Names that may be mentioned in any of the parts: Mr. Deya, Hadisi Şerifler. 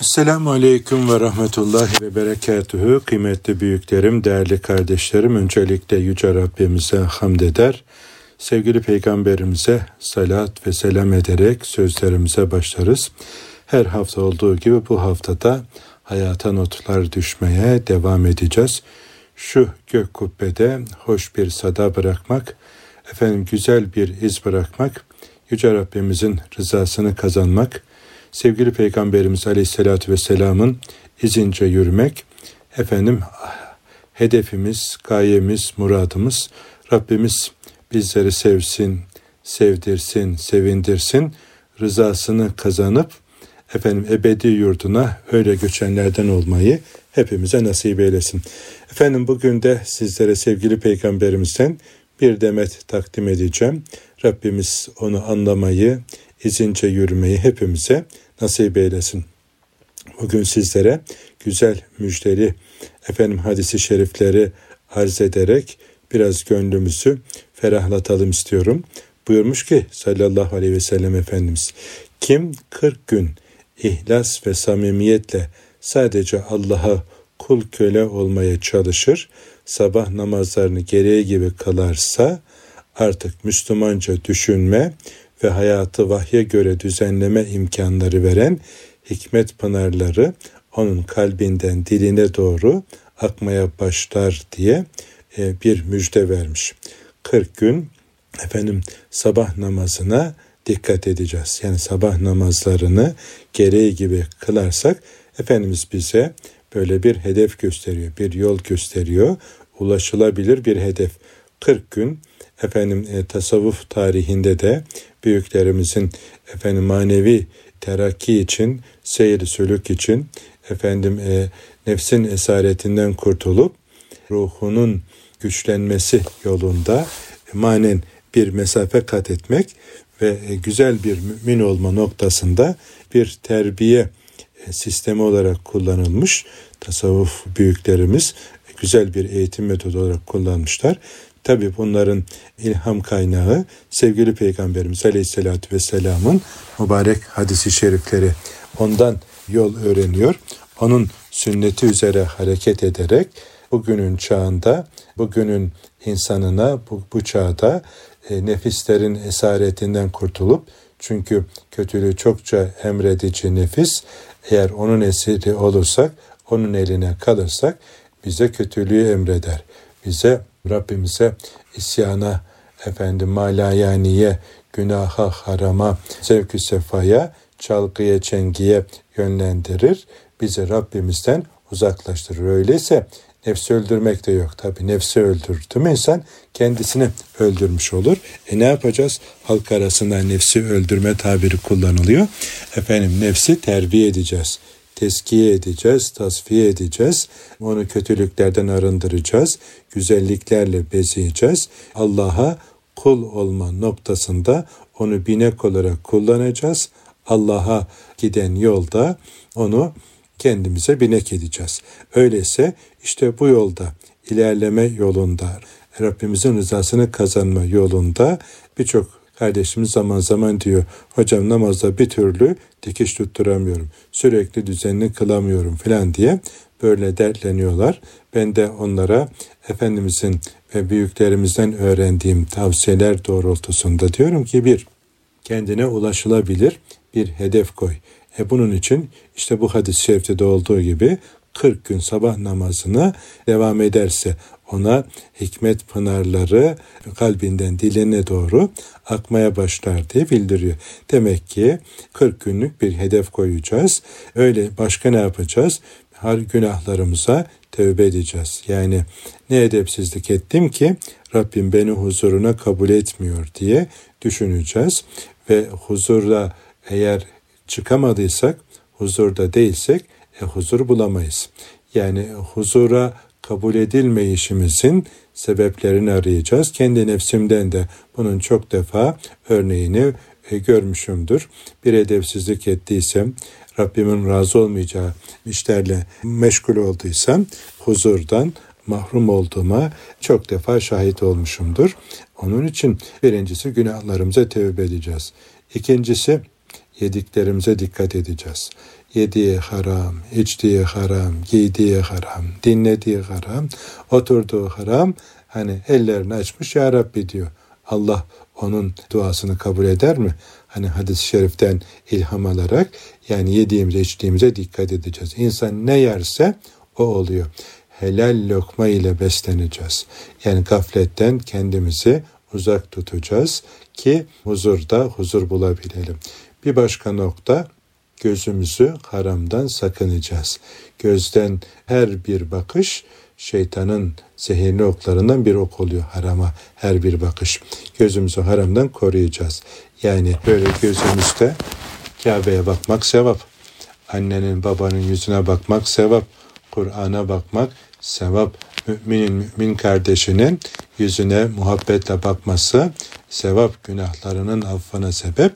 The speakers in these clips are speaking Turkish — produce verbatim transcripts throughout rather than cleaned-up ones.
Esselamu Aleyküm ve Rahmetullahi ve Berekatuhu. Kıymetli büyüklerim, değerli kardeşlerim, öncelikle Yüce Rabbimize hamd eder. Sevgili Peygamberimize salat ve selam ederek sözlerimize başlarız. Her hafta olduğu gibi bu haftada hayata notlar düşmeye devam edeceğiz. Şu gök kubbede hoş bir sada bırakmak, efendim güzel bir iz bırakmak, Yüce Rabbimizin rızasını kazanmak, sevgili Peygamberimiz Aleyhisselatü Vesselam'ın izince yürümek, efendim hedefimiz, gayemiz, muradımız, Rabbimiz bizleri sevsin, sevdirsin, sevindirsin, rızasını kazanıp, efendim ebedi yurduna öyle göçenlerden olmayı hepimize nasip eylesin. Efendim bugün de sizlere sevgili Peygamberimizden bir demet takdim edeceğim. Rabbimiz onu anlamayı, izince yürümeyi hepimize nasip eylesin. Bugün sizlere güzel müjdeli efendim hadisi şerifleri arz ederek biraz gönlümüzü ferahlatalım istiyorum. Buyurmuş ki sallallahu aleyhi ve sellem Efendimiz, kim kırk gün ihlas ve samimiyetle sadece Allah'a kul köle olmaya çalışır, sabah namazlarını gereği gibi kılarsa artık Müslümanca düşünme ve hayatı vahye göre düzenleme imkanları veren hikmet pınarları onun kalbinden diline doğru akmaya başlar diye bir müjde vermiş. kırk gün efendim sabah namazına dikkat edeceğiz. Yani sabah namazlarını gereği gibi kılarsak Efendimiz bize böyle bir hedef gösteriyor, bir yol gösteriyor. Ulaşılabilir bir hedef. kırk gün efendim e, tasavvuf tarihinde de büyüklerimizin efendim manevi terakki için, seyir sülük için efendim e, nefsin esaretinden kurtulup ruhunun güçlenmesi yolunda e, manen bir mesafe kat etmek ve e, güzel bir mümin olma noktasında bir terbiye e, sistemi olarak kullanılmış. Tasavvuf büyüklerimiz e, güzel bir eğitim metodu olarak kullanmışlar. Tabi bunların ilham kaynağı sevgili Peygamberimiz Aleyhisselatü Vesselam'ın mübarek hadisi şerifleri. Ondan yol öğreniyor. Onun sünneti üzere hareket ederek bugünün çağında, bugünün insanına bu, bu çağda e, nefislerin esaretinden kurtulup, çünkü kötülüğü çokça emredici nefis, eğer onun esiri olursak, onun eline kalırsak bize kötülüğü emreder. Bize Rabbimize isyana, efendim malayaniye, günaha, harama, zevk-ü sefaya, çalgıya, çengiye yönlendirir. Bizi Rabbimizden uzaklaştırır. Öyleyse nefsi öldürmek de yok. Tabii nefsi öldürdü mü insan kendisini öldürmüş olur. E ne yapacağız? Halk arasında nefsi öldürme tabiri kullanılıyor. Efendim nefsi terbiye edeceğiz. Teskiye edeceğiz, tasfiye edeceğiz, onu kötülüklerden arındıracağız, güzelliklerle bezeyeceğiz. Allah'a kul olma noktasında onu binek olarak kullanacağız. Allah'a giden yolda onu kendimize binek edeceğiz. Öyleyse işte bu yolda, ilerleme yolunda, Rabbimizin rızasını kazanma yolunda birçok kardeşimiz zaman zaman diyor, hocam namazda bir türlü dikiş tutturamıyorum, sürekli düzenli kılamıyorum falan diye böyle dertleniyorlar. Ben de onlara Efendimizin ve büyüklerimizden öğrendiğim tavsiyeler doğrultusunda diyorum ki, bir, kendine ulaşılabilir bir hedef koy. E bunun için işte bu hadis-i şerifte de olduğu gibi kırk gün sabah namazına devam ederse ona hikmet pınarları kalbinden diline doğru akmaya başlar diye bildiriyor. Demek ki kırk günlük bir hedef koyacağız. Öyle başka ne yapacağız? Her günahlarımıza tövbe edeceğiz. Yani ne edepsizlik ettim ki Rabbim beni huzuruna kabul etmiyor diye düşüneceğiz. Ve huzurda eğer çıkamadıysak, huzurda değilsek e, huzur bulamayız. Yani huzura kabul edilmeyişimizin sebeplerini arayacağız. Kendi nefsimden de bunun çok defa örneğini e, görmüşümdür. Bir edepsizlik ettiysem, Rabbimin razı olmayacağı işlerle meşgul olduysam, huzurdan mahrum olduğuma çok defa şahit olmuşumdur. Onun için birincisi günahlarımıza tevbe edeceğiz. İkincisi yediklerimize dikkat edeceğiz. yediği haram, içtiği haram, giydiği haram, dinlediği haram, oturduğu haram. Hani ellerini açmış ya Rabbi diyor. Allah onun duasını kabul eder mi? Hani hadis-i şeriften ilham alarak yani yediğimize içtiğimize dikkat edeceğiz. İnsan ne yerse o oluyor. Helal lokma ile besleneceğiz. Yani gafletten kendimizi uzak tutacağız ki huzurda huzur bulabilelim. Bir başka nokta, gözümüzü haramdan sakınacağız. Gözden her bir bakış şeytanın zehirli oklarından bir ok oluyor, harama her bir bakış. Gözümüzü haramdan koruyacağız. Yani böyle gözümüzde Kabe'ye bakmak sevap, annenin babanın yüzüne bakmak sevap, Kur'an'a bakmak sevap, müminin mümin kardeşinin yüzüne muhabbetle bakması sevap, günahlarının affına sebep.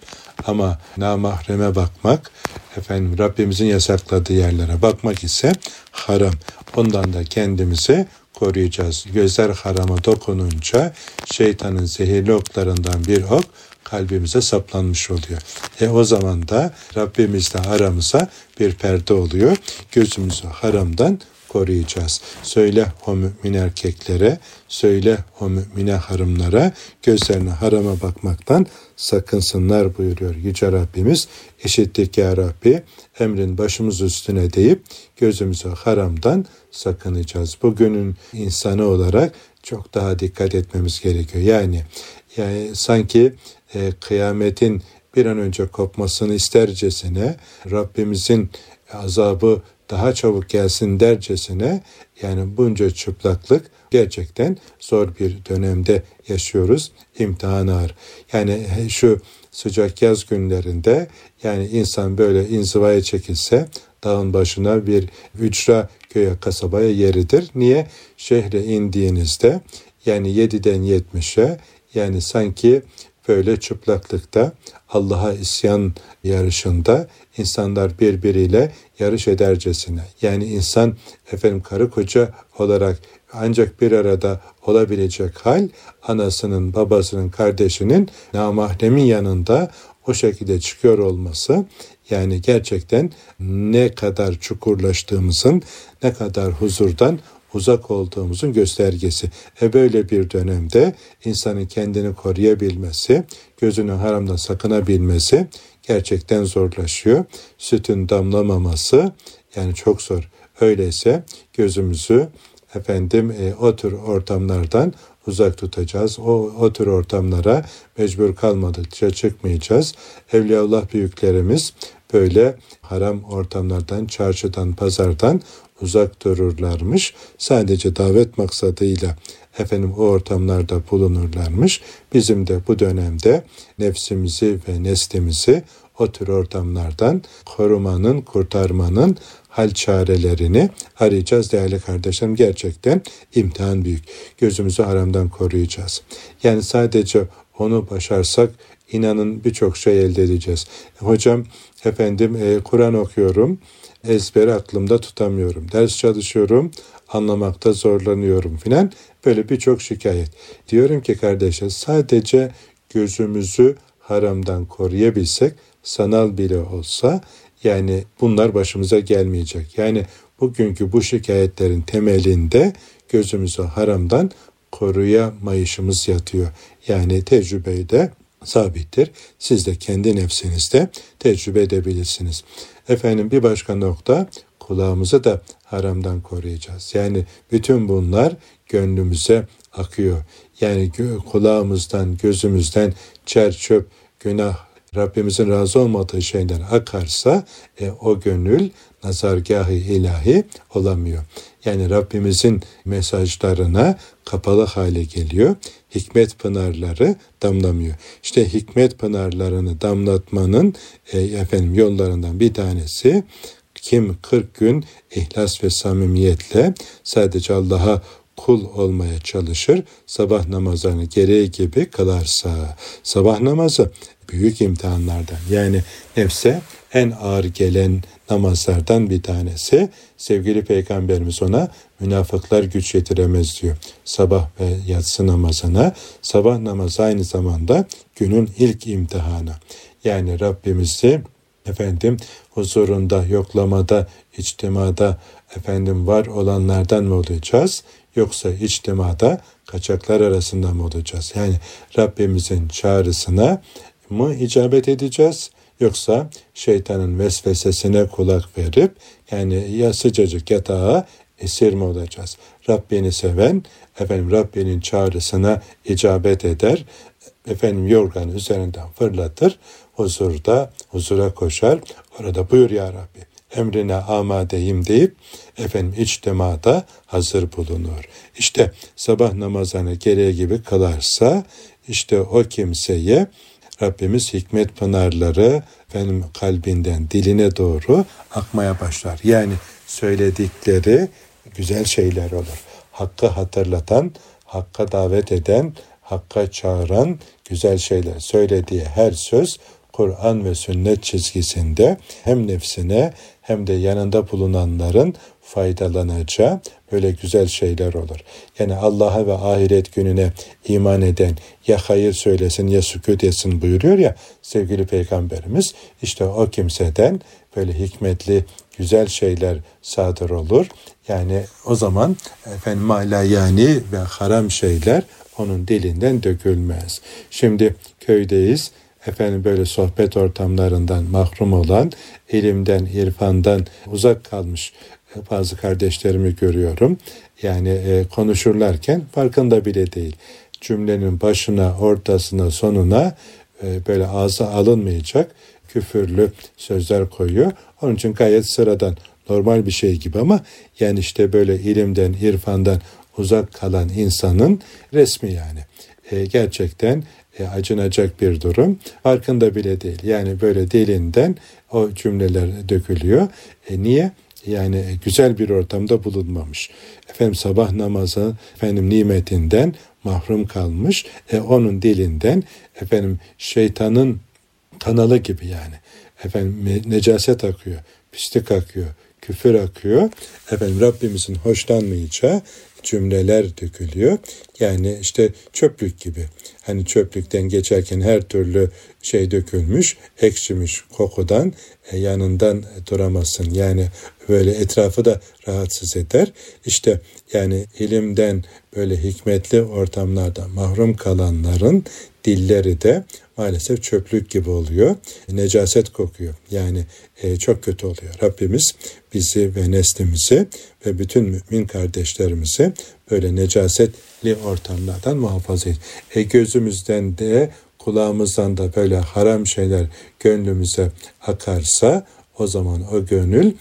Ama namahreme bakmak, efendim Rabbimizin yasakladığı yerlere bakmak ise haram. Ondan da kendimizi koruyacağız. Gözler harama dokununca şeytanın zehirli oklarından bir ok kalbimize saplanmış oluyor. E o zaman da Rabbimizle aramıza bir perde oluyor. Gözümüzü haramdan koruyacağız. Söyle o mümin erkeklere, söyle o mümine hanımlara gözlerine harama bakmaktan sakınsınlar buyuruyor Yüce Rabbimiz. İşittik ya Rabbi, emrin başımız üstüne deyip gözümüzü haramdan sakınacağız. Bugünün insanı olarak çok daha dikkat etmemiz gerekiyor. Yani, yani sanki e, kıyametin bir an önce kopmasını istercesine, Rabbimizin azabı daha çabuk gelsin dercesine, yani bunca çıplaklık, gerçekten zor bir dönemde yaşıyoruz. İmtihan ağır. Yani şu sıcak yaz günlerinde yani insan böyle inzivaya çekilse dağın başına bir ücra köye, kasabaya yeridir. Niye? Şehre indiğinizde yani yediden yetmişe yani sanki böyle çıplaklıkta Allah'a isyan yarışında insanlar birbiriyle yarış edercesine, yani insan efendim karı koca olarak ancak bir arada olabilecek hal, anasının, babasının, kardeşinin, namahremin yanında o şekilde çıkıyor olması, yani gerçekten ne kadar çukurlaştığımızın, ne kadar huzurdan uzak olduğumuzun göstergesi. E böyle bir dönemde insanın kendini koruyabilmesi, gözünü haramdan sakınabilmesi gerçekten zorlaşıyor. Sütün damlamaması yani çok zor. Öyleyse gözümüzü efendim e, o tür ortamlardan uzak tutacağız. O, o tür ortamlara mecbur kalmadıkça çıkmayacağız. Evliyaullah büyüklerimiz böyle haram ortamlardan, çarşıdan, pazardan uzak dururlarmış. Sadece davet maksadıyla efendim o ortamlarda bulunurlarmış. Bizim de bu dönemde nefsimizi ve neslimizi o tür ortamlardan korumanın, kurtarmanın hal çarelerini arayacağız değerli kardeşlerim. Gerçekten imtihan büyük. Gözümüzü haramdan koruyacağız. Yani sadece onu başarsak inanın birçok şey elde edeceğiz. Hocam efendim e, Kur'an okuyorum, ezberi aklımda tutamıyorum, ders çalışıyorum, anlamakta zorlanıyorum filan, böyle birçok şikayet. Diyorum ki kardeşler, sadece gözümüzü haramdan koruyabilsek, sanal bile olsa yani bunlar başımıza gelmeyecek. Yani bugünkü bu şikayetlerin temelinde gözümüzü haramdan koruyamayışımız yatıyor. Yani tecrübeyi de sabittir. Siz de kendi nefsinizde tecrübe edebilirsiniz. Efendim bir başka nokta, kulağımızı da haramdan koruyacağız. Yani bütün bunlar gönlümüze akıyor. Yani kulağımızdan, gözümüzden çerçöp, günah, Rabbimizin razı olmadığı şeyler akarsa e, o gönül nazargâh-ı ilahi olamıyor. Yani Rabbimizin mesajlarına kapalı hale geliyor. Hikmet pınarları damlamıyor. İşte hikmet pınarlarını damlatmanın e, efendim yollarından bir tanesi, kim kırk gün ihlas ve samimiyetle sadece Allah'a kul olmaya çalışır, sabah namazını gereği gibi kılarsa. Sabah namazı büyük imtihanlardan, yani nefse en ağır gelen namazlardan bir tanesi. Sevgili Peygamberimiz ona münafıklar güç yetiremez diyor. Sabah ve yatsı namazına. Sabah namazı aynı zamanda günün ilk imtihanı. Yani Rabbimizi efendim huzurunda, yoklamada, içtimada efendim var olanlardan mı olacağız? Yoksa içtimada kaçaklar arasında mı olacağız? Yani Rabbimizin çağrısına mı icabet edeceğiz? Yoksa şeytanın vesvesesine kulak verip yani ya sıcacık yatağa esir mi olacağız? Rabbini seven efendim Rabbinin çağrısına icabet eder. Efendim yorganı üzerinden fırlatır. Huzurda, huzura koşar. Orada buyur ya Rabbi, emrine amadeyim deyip efendim içtimada hazır bulunur. İşte sabah namazını gereği gibi kılarsa işte o kimseye Rabbimiz hikmet pınarları efendim kalbinden diline doğru akmaya başlar. Yani söyledikleri güzel şeyler olur. Hakkı hatırlatan, hakka davet eden, hakka çağıran güzel şeyler. Söylediği her söz Kur'an ve sünnet çizgisinde hem nefsine hem de yanında bulunanların faydalanacağı böyle güzel şeyler olur. Yani Allah'a ve ahiret gününe iman eden ya hayır söylesin ya sükût etsin buyuruyor ya sevgili Peygamberimiz. İşte o kimseden böyle hikmetli güzel şeyler sadır olur. Yani o zaman efendim malayani ve haram şeyler onun dilinden dökülmez. Şimdi köydeyiz. Efendim böyle sohbet ortamlarından mahrum olan, ilimden, irfandan uzak kalmış bazı kardeşlerimi görüyorum. Yani e, konuşurlarken farkında bile değil. Cümlenin başına, ortasına, sonuna e, böyle ağza alınmayacak küfürlü sözler koyuyor. Onun için gayet sıradan, normal bir şey gibi ama yani işte böyle ilimden, irfandan uzak kalan insanın resmi yani. E, gerçekten E, acınacak bir durum. Farkında bile değil. Yani böyle dilinden o cümleler dökülüyor. E, niye? Yani güzel bir ortamda bulunmamış. Efendim sabah namazı efendim nimetinden mahrum kalmış. E, onun dilinden efendim şeytanın kanalı gibi yani. Efendim necaset akıyor, pislik akıyor, küfür akıyor. Efendim Rabbimizin hoşlanmayacağı cümleler dökülüyor. Yani işte çöplük gibi. Hani çöplükten geçerken her türlü şey dökülmüş, ekşimiş kokudan e, yanından duramazsın. Yani böyle etrafı da rahatsız eder. İşte yani ilimden böyle hikmetli ortamlardan mahrum kalanların dilleri de maalesef çöplük gibi oluyor. Necaset kokuyor. Yani e, çok kötü oluyor. Rabbimiz bizi ve neslimizi ve bütün mümin kardeşlerimizi böyle necasetli ortamlardan muhafaza et. E, gözümüzden de kulağımızdan da böyle haram şeyler gönlümüze akarsa o zaman o gönül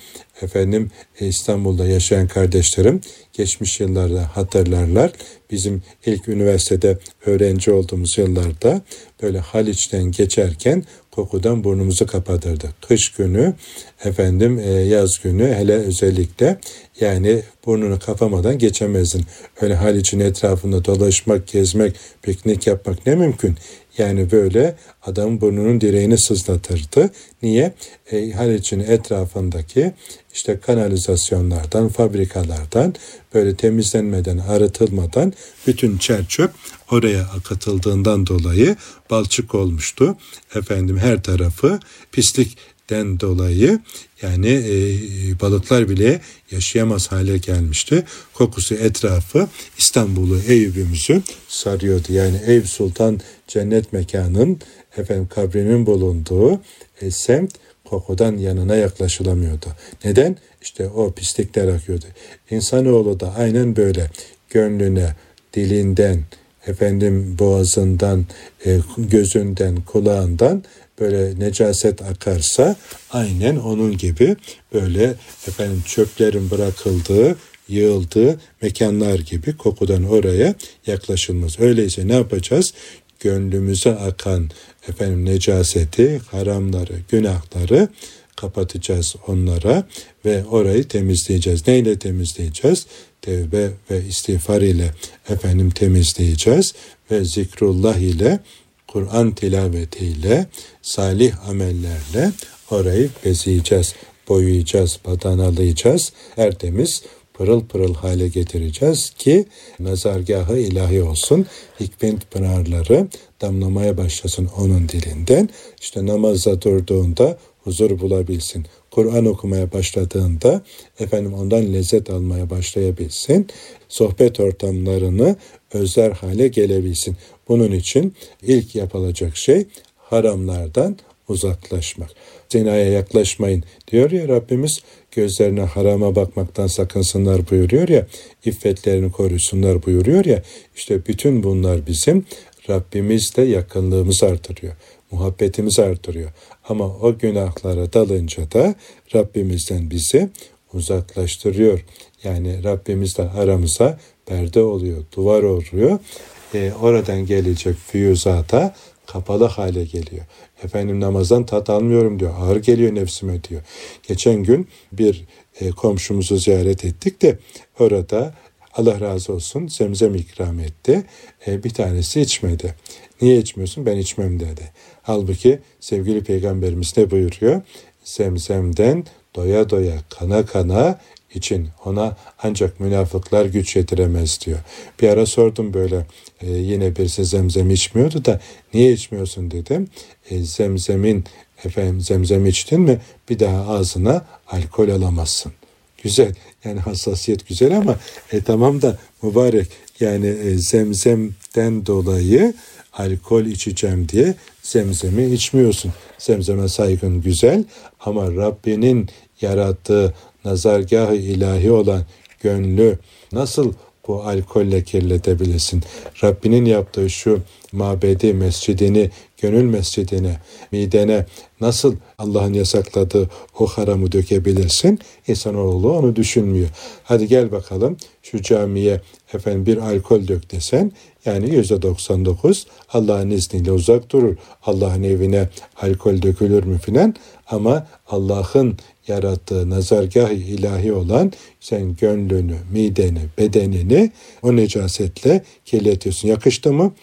efendim İstanbul'da yaşayan kardeşlerim geçmiş yıllarda hatırlarlar. Bizim ilk üniversitede öğrenci olduğumuz yıllarda böyle Haliç'ten geçerken kokudan burnumuzu kapatırdık. Kış günü efendim yaz günü hele özellikle yani burnunu kapamadan geçemezsin. Öyle Haliç'in etrafında dolaşmak, gezmek, piknik yapmak ne mümkün? Yani böyle adamın burnunun direğini sızlatırdı. Niye? E, Haliç'in etrafındaki işte kanalizasyonlardan, fabrikalardan böyle temizlenmeden, arıtılmadan bütün çerçöp oraya akıtıldığından dolayı balçık olmuştu. Efendim her tarafı pislikten dolayı yani e, balıklar bile yaşayamaz hale gelmişti. Kokusu etrafı İstanbul'u, Eyüp'ümüzü sarıyordu. Yani Eyüp Sultan Cennet Mekan'ın efendim kabrinin bulunduğu e, semt kokudan yanına yaklaşılamıyordu. Neden? İşte o pislikler akıyordu. İnsanoğlu da aynen böyle gönlüne, dilinden, efendim boğazından, e, gözünden, kulağından böyle necaset akarsa aynen onun gibi böyle efendim çöplerin bırakıldığı, yığıldığı mekanlar gibi kokudan oraya yaklaşılmaz. Öyleyse ne yapacağız? Gönlümüze akan efendim necaseti, haramları, günahları kapatacağız onlara ve orayı temizleyeceğiz. Neyle temizleyeceğiz? Tevbe ve istiğfar ile efendim temizleyeceğiz ve zikrullah ile, Kur'an tilavetiyle, salih amellerle orayı bezeyeceğiz, boyayacağız, badanalayacağız. Her temiz pırıl pırıl hale getireceğiz ki nazargahı ilahi olsun. Hikmet pınarları damlamaya başlasın onun dilinden. İşte namaza durduğunda huzur bulabilsin. Kur'an okumaya başladığında efendim ondan lezzet almaya başlayabilsin. Sohbet ortamlarını özler hale gelebilsin. Bunun için ilk yapılacak şey haramlardan uzaklaşmak. Zinaya yaklaşmayın diyor ya Rabbimiz, gözlerine harama bakmaktan sakınsınlar buyuruyor ya, iffetlerini korusunlar buyuruyor ya, işte bütün bunlar bizim Rabbimizle yakınlığımızı artırıyor, muhabbetimizi artırıyor. Ama o günahlara dalınca da Rabbimizden bizi uzaklaştırıyor. Yani Rabbimizle aramıza perde oluyor, duvar oluyor. E, oradan gelecek füyüzata kapalı hale geliyor. Efendim namazdan tat almıyorum diyor. Ağır geliyor nefsime diyor. Geçen gün bir e, komşumuzu ziyaret ettik de orada Allah razı olsun zemzem ikram etti. E, bir tanesi içmedi. Niye içmiyorsun? Ben içmem dedi. Halbuki sevgili Peygamberimiz ne buyuruyor? Zemzemden doya doya kana kana için ona ancak münafıklar güç yetiremez diyor. Bir ara sordum böyle e, yine birisi zemzem içmiyordu da niye içmiyorsun dedim. E, zemzemin efendim zemzem içtin mi bir daha ağzına alkol alamazsın. Güzel yani hassasiyet güzel ama e, tamam da mübarek yani e, zemzemden dolayı alkol içeceğim diye zemzemi içmiyorsun. Zemzeme saygın güzel ama Rabbinin yarattığı nazargâh-ı ilahi olan gönlü nasıl bu alkolle kirletebilirsin? Rabbinin yaptığı şu mabedi, mescidini, gönül mescidini, midene nasıl Allah'ın yasakladığı o haramı dökebilirsin? İnsanoğlu onu düşünmüyor. Hadi gel bakalım şu camiye efendim bir alkol dök desen, yani yüzde doksan dokuz Allah'ın izniyle uzak durur. Allah'ın evine alkol dökülür mü filan? Ama Allah'ın yarattığı nazargâh-ı ilahi olan sen gönlünü, mideni, bedenini o necasetle kirletiyorsun. Yakıştı mı?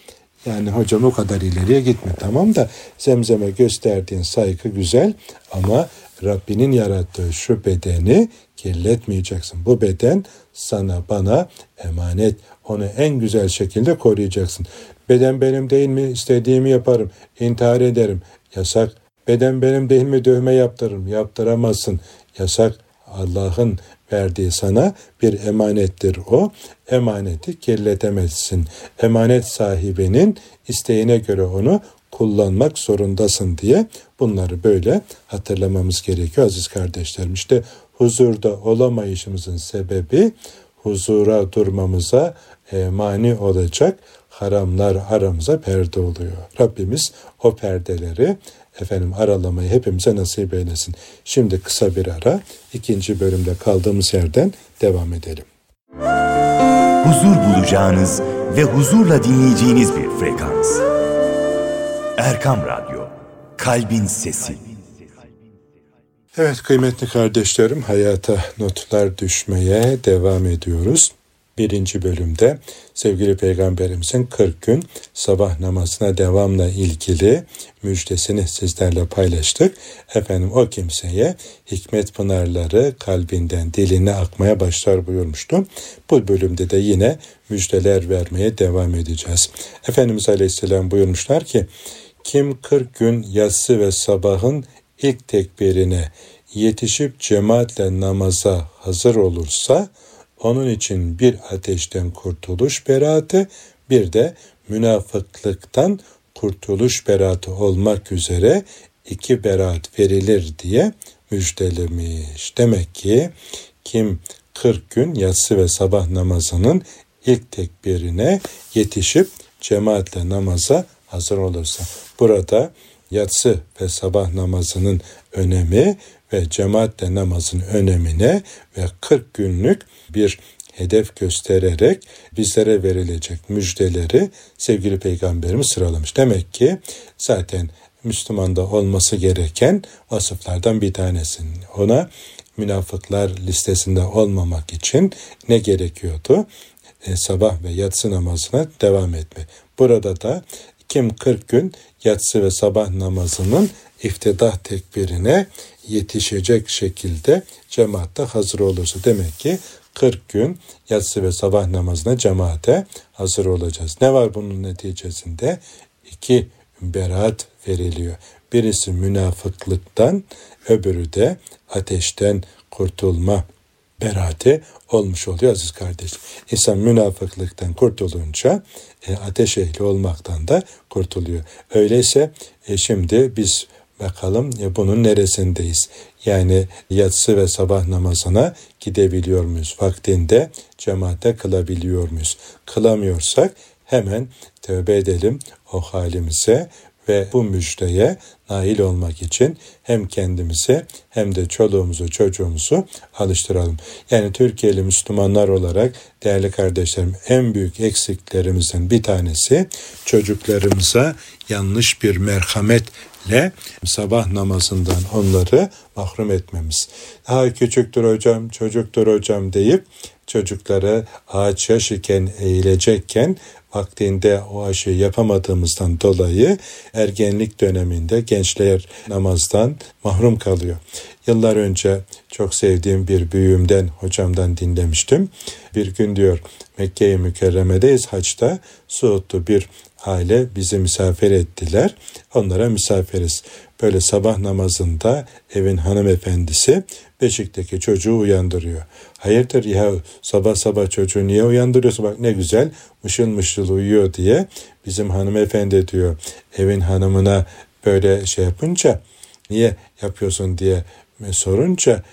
Yani hocam o kadar ileriye gitme. Tamam da zemzeme gösterdiğin saygı güzel ama Rabbinin yarattığı şu bedeni kirletmeyeceksin. Bu beden sana bana emanet. Onu en güzel şekilde koruyacaksın. Beden benim değil mi? İstediğimi yaparım. İntihar ederim. Yasak. Beden benim değil mi? Dövme yaptırırım. Yaptıramazsın. Yasak. Allah'ın verdiği sana bir emanettir o. Emaneti kirletemezsin. Emanet sahibinin isteğine göre onu kullanmak zorundasın diye bunları böyle hatırlamamız gerekiyor aziz kardeşlerim. İşte huzurda olamayışımızın sebebi huzura durmamıza e, mani olacak haramlar aramıza perde oluyor. Rabbimiz o perdeleri efendim aralamayı hepimize nasip eylesin. Şimdi kısa bir ara, ikinci bölümde kaldığımız yerden devam edelim. Huzur bulacağınız ve huzurla dinleyeceğiniz bir frekans. Erkam Radyo, Kalbin Sesi. Evet kıymetli kardeşlerim, hayata notlar düşmeye devam ediyoruz. Birinci bölümde sevgili Peygamberimizin kırk gün sabah namazına devamla ilgili müjdesini sizlerle paylaştık. Efendim o kimseye hikmet pınarları kalbinden diline akmaya başlar buyurmuştu. Bu bölümde de yine müjdeler vermeye devam edeceğiz. Efendimiz Aleyhisselam buyurmuşlar ki, kim kırk gün yatsı ve sabahın ilk tekbirine yetişip cemaatle namaza hazır olursa, onun için bir ateşten kurtuluş beraatı, bir de münafıklıktan kurtuluş beraatı olmak üzere iki beraat verilir diye müjdelemiş. Demek ki kim kırk gün yatsı ve sabah namazının ilk tekbirine yetişip cemaatle namaza hazır olursa. Burada yatsı ve sabah namazının önemi ve cemaatle namazın önemine ve kırk günlük bir hedef göstererek bizlere verilecek müjdeleri sevgili Peygamberimiz sıralamış. Demek ki zaten Müslümanda olması gereken vasıflardan bir tanesi. Ona münafıklar listesinde olmamak için ne gerekiyordu? E, sabah ve yatsı namazına devam etme. Burada da kim kırk gün yatsı ve sabah namazının iftidah tekbirine yetişecek şekilde cemaatte hazır olursa, demek ki kırk gün yatsı ve sabah namazına cemaate hazır olacağız. Ne var bunun neticesinde? İki beraat veriliyor. Birisi münafıklıktan, öbürü de ateşten kurtulma beraati olmuş oluyor aziz kardeş. İnsan münafıklıktan kurtulunca e, ateş ehli olmaktan da kurtuluyor. Öyleyse e, şimdi biz bakalım e, bunun neresindeyiz? Yani yatsı ve sabah namazına gidebiliyor muyuz? Vaktinde cemaatte kılabiliyor muyuz? Kılamıyorsak hemen tövbe edelim o halimize ve bu müjdeye nail olmak için hem kendimizi hem de çoluğumuzu çocuğumuzu alıştıralım. Yani Türkiye'li Müslümanlar olarak değerli kardeşlerim, en büyük eksiklerimizden bir tanesi çocuklarımıza yanlış bir merhametle sabah namazından onları mahrum etmemiz. Daha küçüktür hocam, çocuktur hocam deyip çocuklara ağaç yaşken, eğilecekken vaktinde o aşıyı yapamadığımızdan dolayı ergenlik döneminde gençler namazdan mahrum kalıyor. Yıllar önce çok sevdiğim bir büyüğümden, hocamdan dinlemiştim. Bir gün diyor, Mekke-i Mükerreme'deyiz haçta. Suudlu bir aile bizi misafir ettiler. Onlara misafiriz. Böyle sabah namazında evin hanımefendisi beşikteki çocuğu uyandırıyor. Hayırdır ya, sabah sabah çocuğu niye uyandırıyorsun? Bak ne güzel mışıl mışıl uyuyor diye bizim hanımefendi diyor evin hanımına böyle şey yapınca, niye yapıyorsun diye sorunca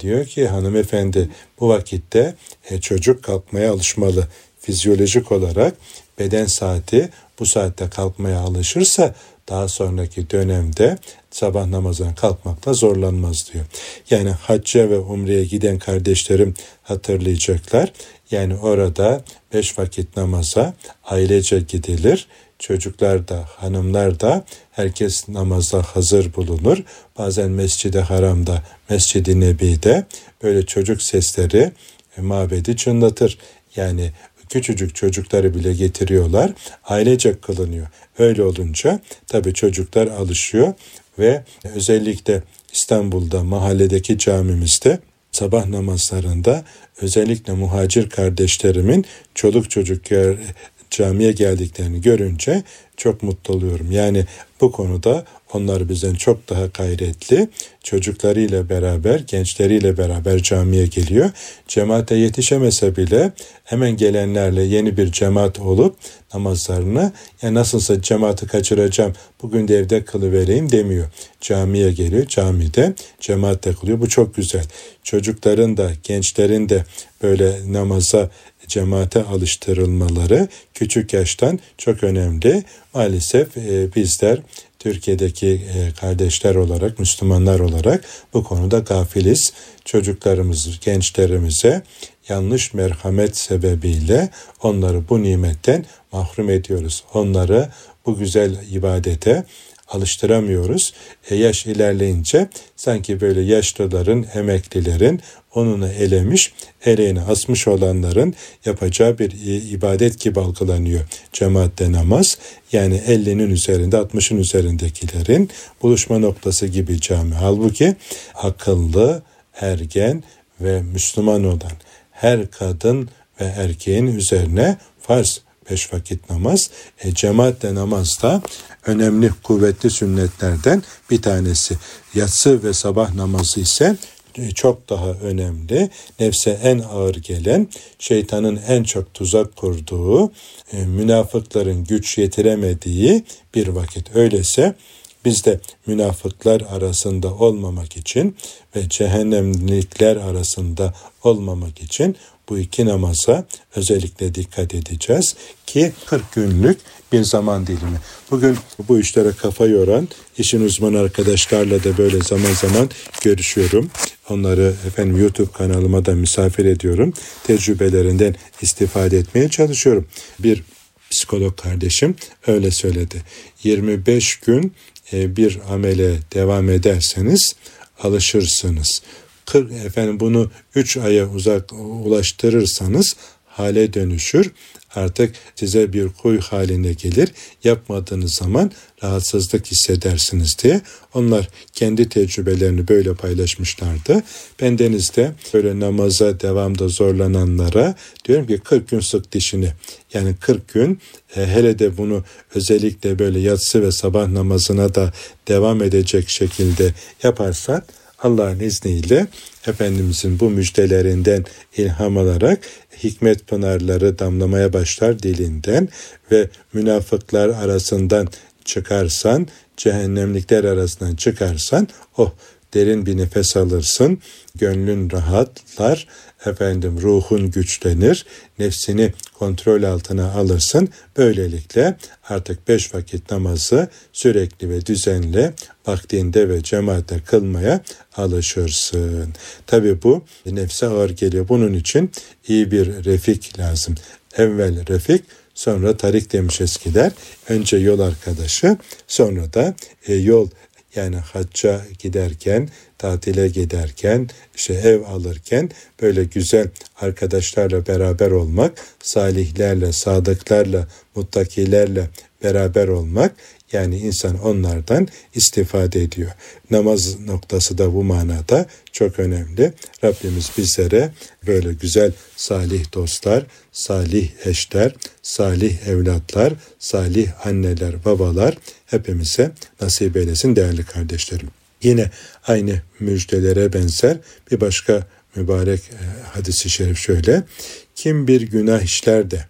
diyor ki hanımefendi, bu vakitte e, çocuk kalkmaya alışmalı. Fizyolojik olarak beden saati bu saatte kalkmaya alışırsa daha sonraki dönemde sabah namazına kalkmakta zorlanmaz diyor. Yani hacca ve umreye giden kardeşlerim hatırlayacaklar. Yani orada beş vakit namaza ailece gidilir. Çocuklar da hanımlar da herkes namaza hazır bulunur. Bazen Mescid-i Haram'da, Mescid-i Nebi'de böyle çocuk sesleri e, mabedi çınlatır. Yani küçücük çocukları bile getiriyorlar. Ailecek kılınıyor. Öyle olunca tabii çocuklar alışıyor ve özellikle İstanbul'da mahalledeki camimizde sabah namazlarında özellikle muhacir kardeşlerimin çoluk çocuk yer, camiye geldiklerini görünce çok mutlu oluyorum. Yani bu konuda onlar bizden çok daha gayretli. Çocuklarıyla beraber, gençleriyle beraber camiye geliyor. Cemaate yetişemese bile hemen gelenlerle yeni bir cemaat olup namazlarını, ya nasılsa cemaati kaçıracağım, bugün de evde kılıvereyim demiyor. Camiye geliyor, camide cemaatle kılıyor. Bu çok güzel. Çocukların da, gençlerin de böyle namaza, cemaate alıştırılmaları küçük yaştan çok önemli. Maalesef e, bizler Türkiye'deki e, kardeşler olarak, Müslümanlar olarak bu konuda gafiliz. Çocuklarımızı, gençlerimize yanlış merhamet sebebiyle onları bu nimetten mahrum ediyoruz. Onları bu güzel ibadete alıştıramıyoruz. E, yaş ilerleyince sanki böyle yaşlıların, emeklilerin, onunu elemiş, eleğine asmış olanların yapacağı bir ibadet gibi algılanıyor cemaatte namaz. Yani ellinin üzerinde, altmışın üzerindekilerin buluşma noktası gibi cami. Halbuki akıllı, ergen ve Müslüman olan her kadın ve erkeğin üzerine farz beş vakit namaz. E, cemaatle namaz da önemli, kuvvetli sünnetlerden bir tanesi. Yatsı ve sabah namazı ise çok daha önemli. Nefse en ağır gelen, şeytanın en çok tuzak kurduğu, münafıkların güç yetiremediği bir vakit. Öyleyse biz de münafıklar arasında olmamak için ve cehennemlikler arasında olmamak için bu iki namaza özellikle dikkat edeceğiz ki kırk günlük bir zaman dilimi. Bugün bu işlere kafa yoran işin uzmanı arkadaşlarla da böyle zaman zaman görüşüyorum. Onları efendim YouTube kanalıma da misafir ediyorum. Tecrübelerinden istifade etmeye çalışıyorum. Bir psikolog kardeşim öyle söyledi. yirmi beş gün bir amele devam ederseniz alışırsınız. kırk efendim bunu üç aya uzak ulaştırırsanız hale dönüşür. artık size bir koyu haline gelir, yapmadığınız zaman rahatsızlık hissedersiniz diye onlar kendi tecrübelerini böyle paylaşmışlardı. Bendeniz de böyle namaza devamda zorlananlara diyorum ki kırk gün sık dişini, yani kırk gün e, hele de bunu özellikle böyle yatsı ve sabah namazına da devam edecek şekilde yaparsan Allah'ın izniyle Efendimizin bu müjdelerinden ilham alarak hikmet pınarları damlamaya başlar dilinden ve münafıklar arasından çıkarsan, cehennemlikler arasından çıkarsan oh derin bir nefes alırsın, gönlün rahatlar, efendim ruhun güçlenir, nefsini kontrol altına alırsın. Böylelikle artık beş vakit namazı sürekli ve düzenli vaktinde ve cemaatle kılmaya alışırsın. Tabii bu nefse ağır geliyor. Bunun için iyi bir refik lazım. Evvel refik, sonra tarik demiş eskiler. Önce yol arkadaşı, sonra da yol, yani hacca giderken, tatile giderken, işte ev alırken böyle güzel arkadaşlarla beraber olmak, salihlerle, sadıklarla, muttakilerle beraber olmak, yani insan onlardan istifade ediyor. Namaz noktası da bu manada çok önemli. Rabbimiz bizlere böyle güzel salih dostlar, salih eşler, salih evlatlar, salih anneler, babalar hepimize nasip eylesin değerli kardeşlerim. Yine aynı müjdelere benzer bir başka mübarek hadisi şerif şöyle. Kim bir günah işler de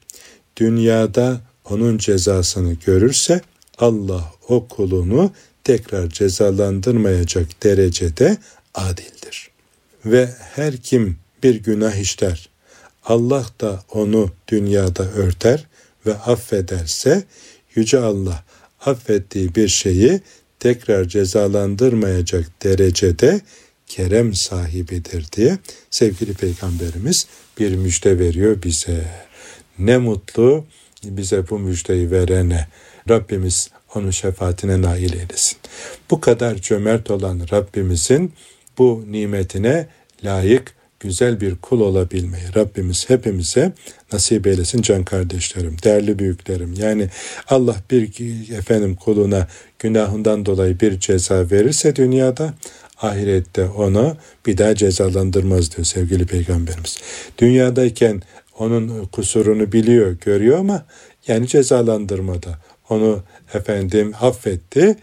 dünyada onun cezasını görürse Allah o kulunu tekrar cezalandırmayacak derecede adildir. Ve her kim bir günah işler, Allah da onu dünyada örter ve affederse, Yüce Allah affettiği bir şeyi tekrar cezalandırmayacak derecede kerem sahibidir diye sevgili Peygamberimiz bir müjde veriyor bize. Ne mutlu bize bu müjdeyi verene. Rabbimiz onun şefaatine nail eylesin. Bu kadar cömert olan Rabbimizin bu nimetine layık güzel bir kul olabilmeyi Rabbimiz hepimize nasip eylesin can kardeşlerim, değerli büyüklerim. Yani Allah bir efendim kuluna günahından dolayı bir ceza verirse dünyada, ahirette onu bir daha cezalandırmaz diyor sevgili Peygamberimiz. Dünyadayken onun kusurunu biliyor, görüyor ama yani cezalandırmada onu efendim affetti.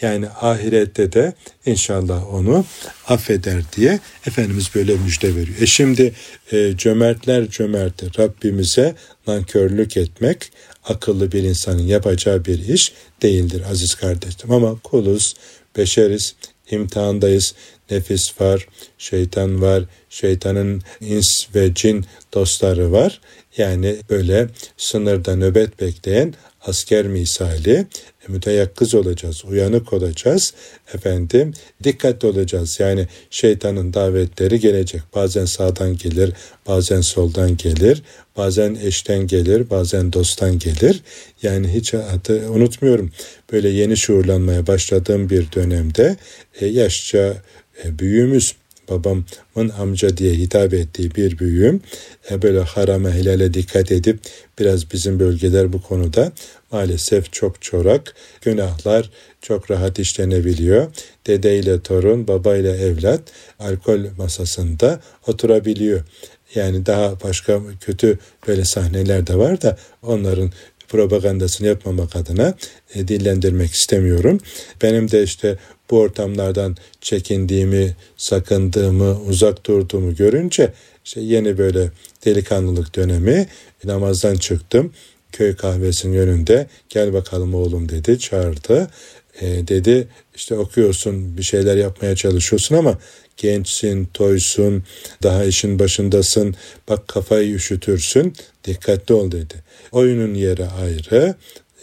Yani ahirette de inşallah onu affeder diye Efendimiz böyle müjde veriyor. E şimdi e, cömertler cömerti Rabbimize nankörlük etmek akıllı bir insanın yapacağı bir iş değildir aziz kardeşlerim. Ama kuluz, beşeriz, imtihandayız. Nefis var, şeytan var, şeytanın ins ve cin dostları var. Yani böyle sınırda nöbet bekleyen asker misali müteyakkız olacağız, uyanık olacağız, efendim dikkatli olacağız. Yani şeytanın davetleri gelecek. Bazen sağdan gelir, bazen soldan gelir, bazen eşten gelir, bazen dosttan gelir. Yani hiç unutmuyorum, böyle yeni şuurlanmaya başladığım bir dönemde yaşça büyüğümüz, babamın amca diye hitap ettiği bir büyüğüm böyle harama helale dikkat edip biraz bizim bölgeler bu konuda maalesef çok çorak, günahlar çok rahat işlenebiliyor. Dede ile torun, baba ile evlat alkol masasında oturabiliyor. Yani daha başka kötü böyle sahneler de var da onların propagandasını yapmamak adına e, dillendirmek istemiyorum. Benim de işte bu ortamlardan çekindiğimi, sakındığımı, uzak durduğumu görünce işte yeni böyle delikanlılık dönemi namazdan çıktım. Köy kahvesinin önünde gel bakalım oğlum dedi, çağırdı. E, dedi işte okuyorsun, bir şeyler yapmaya çalışıyorsun ama gençsin, toysun, daha işin başındasın, bak kafayı üşütürsün, dikkatli ol dedi. Oyunun yeri ayrı,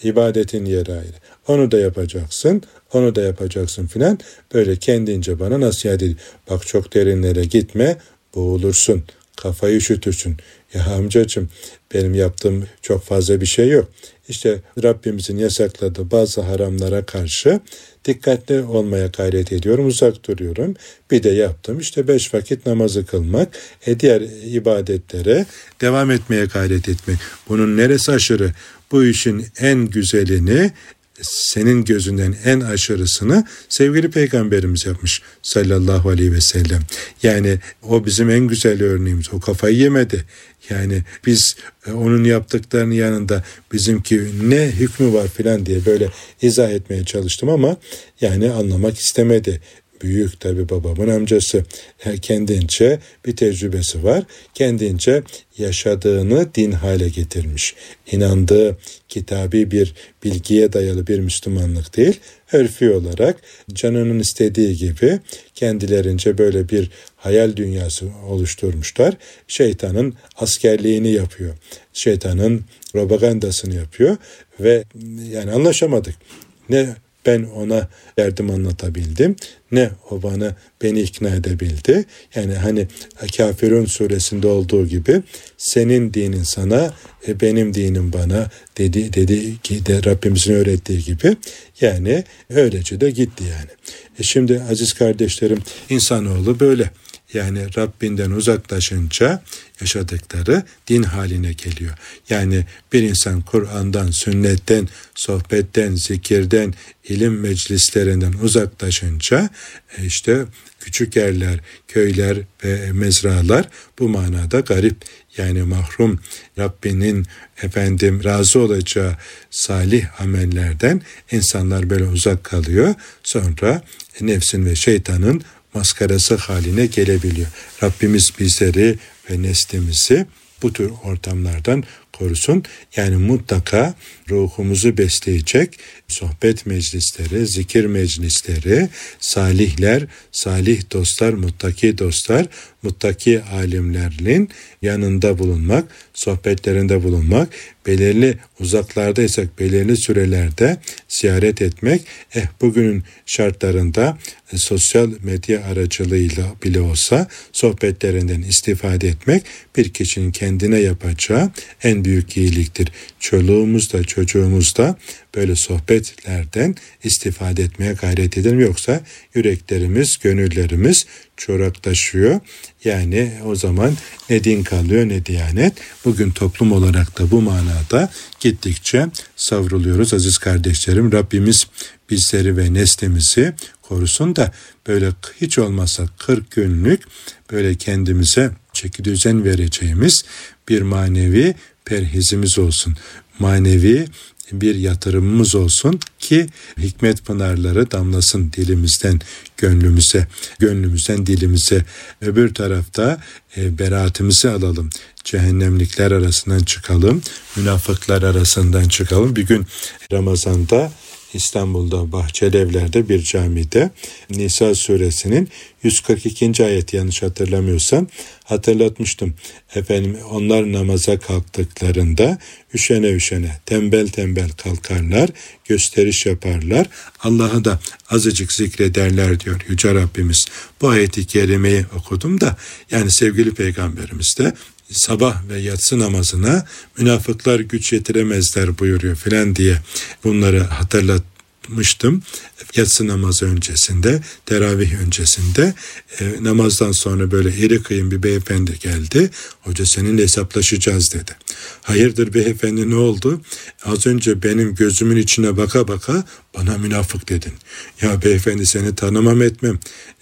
ibadetin yeri ayrı. Onu da yapacaksın, onu da yapacaksın filan. Böyle kendince bana nasihat ediyor. Bak çok derinlere gitme, boğulursun. kafayı üşütürsün. Ya amcacığım, benim yaptığım çok fazla bir şey yok. İşte Rabbimizin yasakladığı bazı haramlara karşı dikkatli olmaya gayret ediyorum, uzak duruyorum. Bir de yaptım işte beş vakit namazı kılmak, e diğer ibadetlere devam etmeye gayret etmek. Bunun neresi aşırı? Bu işin en güzelini, senin gözünden en aşırısını sevgili Peygamberimiz yapmış sallallahu aleyhi ve sellem. Yani o bizim en güzel örneğimiz. O kafayı yemedi. Yani biz onun yaptıklarının yanında bizimki ne hükmü var filan diye böyle izah etmeye çalıştım ama yani anlamak istemedi. Büyük tabi babamın amcası, kendince bir tecrübesi var. Kendince yaşadığını din hale getirmiş. İnandığı kitabi bir bilgiye dayalı bir Müslümanlık değil, örfi olarak canının istediği gibi kendilerince böyle bir hayal dünyası oluşturmuşlar. Şeytanın askerliğini yapıyor. Şeytanın propagandasını yapıyor ve yani anlaşamadık. Ne ben ona derdim anlatabildim, ne o bana beni ikna edebildi. Yani hani Kafirun suresinde olduğu gibi senin dinin sana, e, benim dinim bana dedi dedi ki de Rabbimizin öğrettiği gibi. Yani öylece de gitti yani. E şimdi aziz kardeşlerim, insanoğlu böyle. Yani Rabbinden uzaklaşınca yaşadıkları din haline geliyor. Yani bir insan Kur'an'dan, sünnetten, sohbetten, zikirden, ilim meclislerinden uzaklaşınca işte küçük yerler, köyler ve mezralar bu manada garip. Yani mahrum, Rabbinin efendim razı olacağı salih amellerden insanlar böyle uzak kalıyor. Sonra nefsin ve şeytanın maskarası haline gelebiliyor. Rabbimiz bizleri ve neslimizi bu tür ortamlardan korusun. Yani mutlaka ruhumuzu besleyecek sohbet meclisleri, zikir meclisleri, salihler, salih dostlar, muttaki dostlar, muttaki alimlerin yanında bulunmak, sohbetlerinde bulunmak, belirli uzaklardaysak belirli sürelerde ziyaret etmek, eh bugünün şartlarında e, sosyal medya aracılığıyla bile olsa sohbetlerinden istifade etmek bir kişinin kendine yapacağı en büyük iyiliktir. Çoluğumuz da çocuğumuz da böyle sohbetlerden istifade etmeye gayret edelim. Yoksa yüreklerimiz, gönüllerimiz çoraklaşıyor. Yani o zaman ne din kalıyor ne diyanet. Bugün toplum olarak da bu manada gittikçe savruluyoruz aziz kardeşlerim. Rabbimiz bizleri ve neslimizi korusun da böyle hiç olmazsa kırk günlük böyle kendimize çekidüzen vereceğimiz bir manevi perhizimiz olsun. Manevi bir yatırımımız olsun ki hikmet pınarları damlasın dilimizden gönlümüze, gönlümüzden dilimize. Öbür tarafta e, beraatimizi alalım. Cehennemlikler arasından çıkalım, münafıklar arasından çıkalım. Bir gün Ramazan'da İstanbul'da Bahçelievler'de bir camide Nisa suresinin yüz kırk ikinci ayeti yanlış hatırlamıyorsam hatırlatmıştım. Efendim onlar namaza kalktıklarında üşene üşene tembel tembel kalkarlar, gösteriş yaparlar, Allah'ı da azıcık zikrederler diyor Yüce Rabbimiz. Bu ayeti kerimeyi okudum da yani sevgili Peygamberimiz de sabah ve yatsı namazına münafıklar güç yetiremezler buyuruyor filan diye bunları hatırlatmıştım. Yatsı namazı öncesinde, teravih öncesinde e, namazdan sonra böyle iri kıyım bir beyefendi geldi. Hoca seninle hesaplaşacağız dedi. Hayırdır beyefendi, ne oldu? Az önce benim gözümün içine baka baka bana münafık dedin. Ya beyefendi, seni tanımam etmem.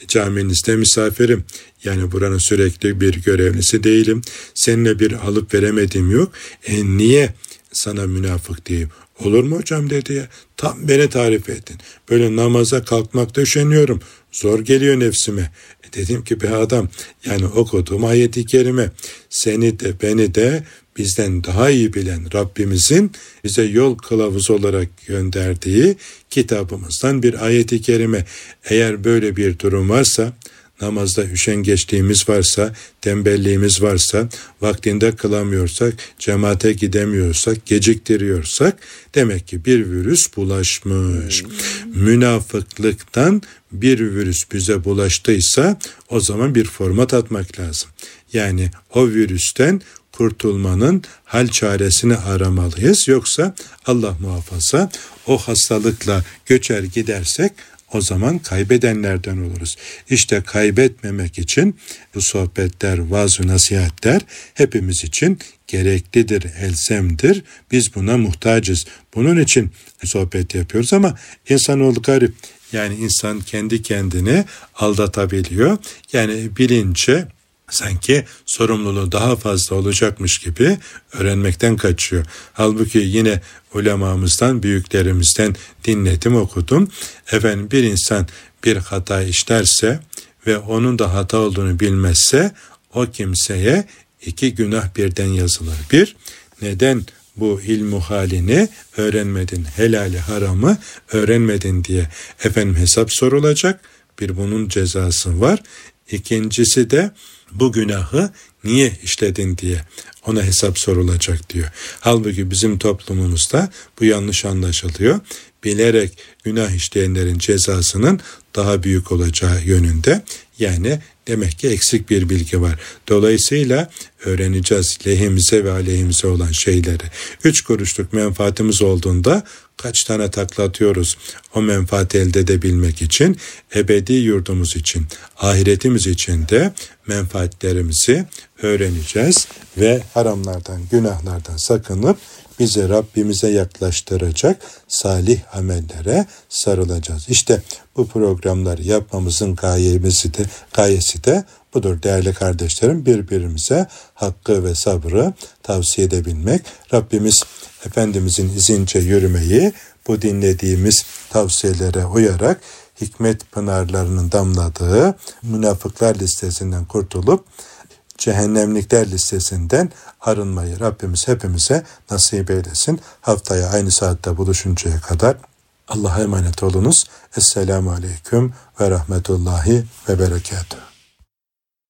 Caminizde misafirim. Yani buranın sürekli bir görevlisi değilim. Seninle bir alıp veremediğim yok. E niye sana münafık diyeyim? Olur mu hocam dedi ya. Tam beni tarif ettin. Böyle namaza kalkmakta üşeniyorum. Zor geliyor nefsime. E dedim ki be adam, yani okuduğum ayet-i kerime seni de beni de bizden daha iyi bilen Rabbimizin bize yol kılavuzu olarak gönderdiği kitabımızdan bir ayet-i kerime. Eğer böyle bir durum varsa, namazda üşengeçliğimiz varsa, tembelliğimiz varsa, vaktinde kılamıyorsak, cemaate gidemiyorsak, geciktiriyorsak demek ki bir virüs bulaşmış. Münafıklıktan bir virüs bize bulaştıysa o zaman bir format atmak lazım. Yani o virüsten kurtulmanın hal çaresini aramalıyız. Yoksa Allah muhafaza o hastalıkla göçer gidersek o zaman kaybedenlerden oluruz. İşte kaybetmemek için bu sohbetler, vaaz-ı nasihatler hepimiz için gereklidir, elzemdir. Biz buna muhtacız. Bunun için sohbet yapıyoruz ama insanoğlu garip. Yani insan kendi kendini aldatabiliyor. Yani bilince sanki sorumluluğu daha fazla olacakmış gibi öğrenmekten kaçıyor. Halbuki yine ulemamızdan, büyüklerimizden dinledim, okudum. Efendim bir insan bir hata işlerse ve onun da hata olduğunu bilmezse o kimseye iki günah birden yazılır. Bir, neden bu ilmu halini öğrenmedin, helali haramı öğrenmedin diye efendim hesap sorulacak. Bir, bunun cezası var. İkincisi de bu günahı niye işledin diye ona hesap sorulacak diyor. Halbuki bizim toplumumuzda bu yanlış anlaşılıyor. Bilerek günah işleyenlerin cezasının daha büyük olacağı yönünde. Yani demek ki eksik bir bilgi var. Dolayısıyla öğreneceğiz lehimize ve aleyhimize olan şeyleri. Üç kuruşluk menfaatimiz olduğunda kaç tane takla atıyoruz o menfaati elde edebilmek için, ebedi yurdumuz için, ahiretimiz için de menfaatlerimizi öğreneceğiz ve haramlardan, günahlardan sakınıp bizi Rabbimize yaklaştıracak salih amellere sarılacağız. İşte bu programları yapmamızın gayesi de, gayesi de budur değerli kardeşlerim. Birbirimize hakkı ve sabrı tavsiye edebilmek. Rabbimiz Efendimizin izince yürümeyi, bu dinlediğimiz tavsiyelere uyarak hikmet pınarlarının damladığı münafıklar listesinden kurtulup cehennemlikler listesinden arınmayı Rabbimiz hepimize nasip eylesin. Haftaya aynı saatte buluşuncaya kadar Allah'a emanet olunuz. Esselamu Aleyküm ve Rahmetullahi ve Berekatuhu.